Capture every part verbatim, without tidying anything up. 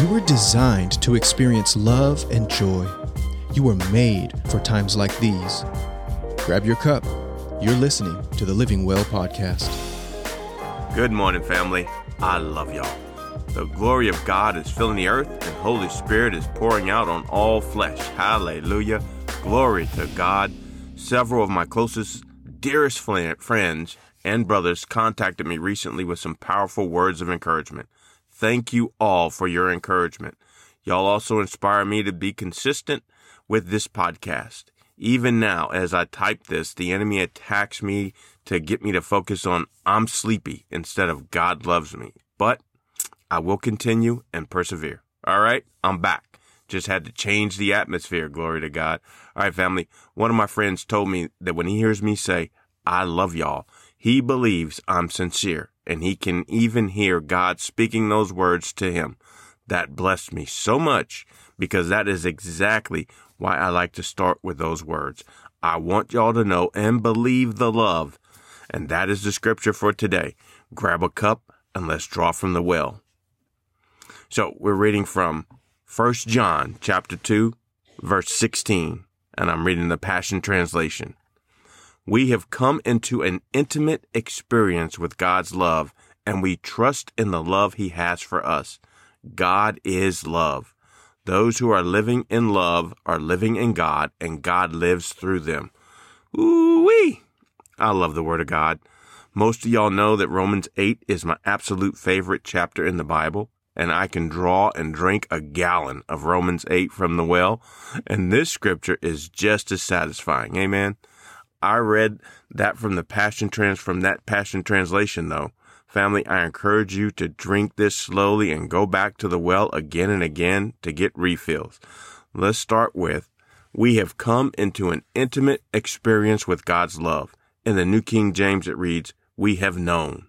You were designed to experience love and joy. You were made for times like these. Grab your cup. You're listening to the Living Well Podcast. Good morning, family. I love y'all. The glory of God is filling the earth, and Holy Spirit is pouring out on all flesh. Hallelujah. Glory to God. Several of my closest, dearest friends and brothers contacted me recently with some powerful words of encouragement. Thank you all for your encouragement. Y'all also inspire me to be consistent with this podcast. Even now, as I type this, the enemy attacks me to get me to focus on I'm sleepy instead of God loves me. But I will continue and persevere. All right, I'm back. Just had to change the atmosphere. Glory to God. All right, family. One of my friends told me that when he hears me say, I love y'all, he believes I'm sincere, and he can even hear God speaking those words to him. That blessed me so much, because that is exactly why I like to start with those words. I want y'all to know and believe the love. And that is the scripture for today. Grab a cup and let's draw from the well. So we're reading from First John chapter two, verse sixteen, and I'm reading the Passion Translation. We have come into an intimate experience with God's love, and we trust in the love he has for us. God is love. Those who are living in love are living in God, and God lives through them. Ooh-wee! I love the Word of God. Most of y'all know that Romans eight is my absolute favorite chapter in the Bible, and I can draw and drink a gallon of Romans eight from the well, and this scripture is just as satisfying. Amen? I read that from the Passion Trans from that Passion Translation, though. Family, I encourage you to drink this slowly and go back to the well again and again to get refills. Let's start with, we have come into an intimate experience with God's love. In the New King James, it reads, we have known.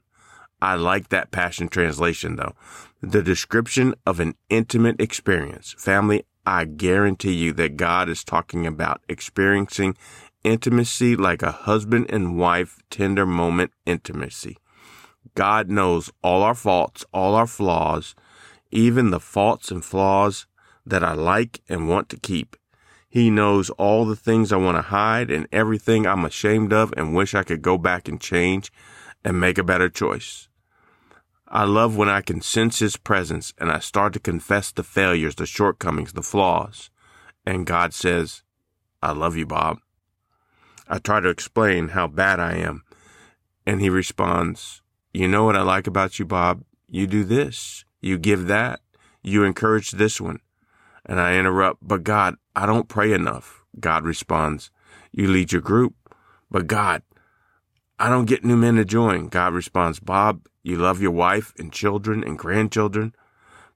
I like that Passion Translation, though. The description of an intimate experience. Family, I guarantee you that God is talking about experiencing intimacy like a husband and wife, tender moment intimacy. God knows all our faults, all our flaws, even the faults and flaws that I like and want to keep. He knows all the things I want to hide and everything I'm ashamed of and wish I could go back and change and make a better choice. I love when I can sense his presence and I start to confess the failures, the shortcomings, the flaws. And God says, I love you, Bob. I try to explain how bad I am. And he responds, you know what I like about you, Bob? You do this, you give that, you encourage this one. And I interrupt, but God, I don't pray enough. God responds, you lead your group. But God, I don't get new men to join. God responds, Bob, you love your wife and children and grandchildren.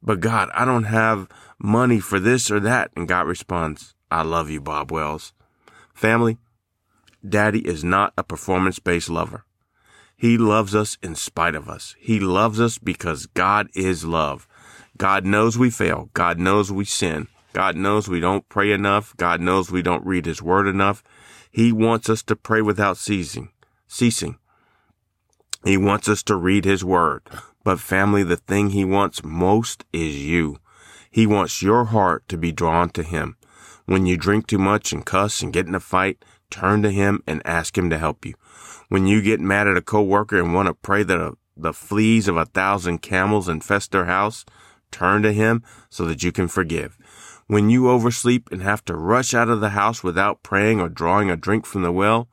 But God, I don't have money for this or that. And God responds, I love you, Bob Wells. Family, Daddy is not a performance-based lover. He loves us in spite of us. He loves us because God is love. God knows we fail. God knows we sin. God knows we don't pray enough. God knows we don't read his word enough. He wants us to pray without ceasing. ceasing. He wants us to read his word. But family, the thing he wants most is you. He wants your heart to be drawn to him. When you drink too much and cuss and get in a fight, turn to him and ask him to help you. When you get mad at a coworker and want to pray that a, the fleas of a thousand camels infest their house, turn to him so that you can forgive. When you oversleep and have to rush out of the house without praying or drawing a drink from the well,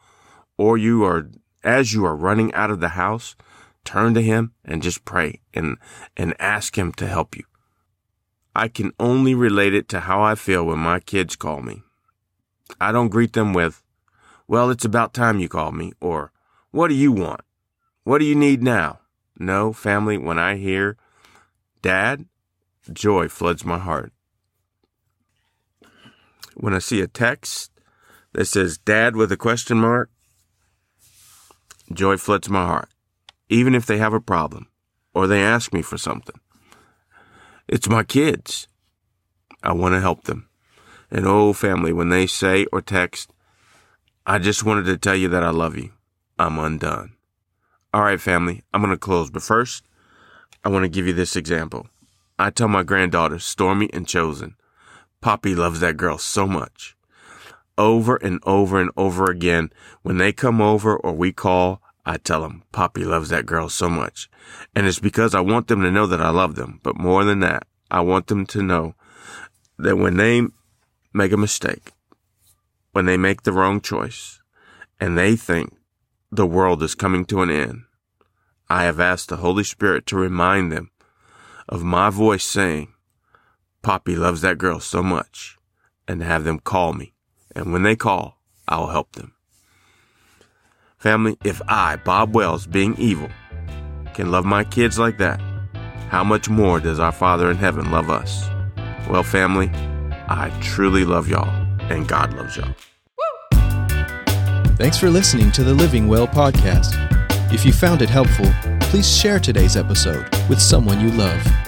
or you are as you are running out of the house, turn to him and just pray and, and ask him to help you. I can only relate it to how I feel when my kids call me. I don't greet them with, well, it's about time you called me, or what do you want? What do you need now? No, family, when I hear Dad, joy floods my heart. When I see a text that says Dad with a question mark, joy floods my heart, even if they have a problem or they ask me for something. It's my kids. I want to help them. And oh, family, when they say or text, I just wanted to tell you that I love you, I'm undone. All right, family, I'm going to close. But first, I want to give you this example. I tell my granddaughters, Stormy and Chosen, Poppy loves that girl so much. Over and over and over again, when they come over or we call, I tell them, Poppy loves that girl so much. And it's because I want them to know that I love them. But more than that, I want them to know that when they make a mistake, when they make the wrong choice, and they think the world is coming to an end, I have asked the Holy Spirit to remind them of my voice saying, Poppy loves that girl so much, and have them call me. And when they call, I'll help them. Family, if I, Bob Wells, being evil, can love my kids like that, how much more does our Father in heaven love us? Well, family, I truly love y'all, and God loves y'all. Woo! Thanks for listening to the Living Well Podcast. If you found it helpful, please share today's episode with someone you love.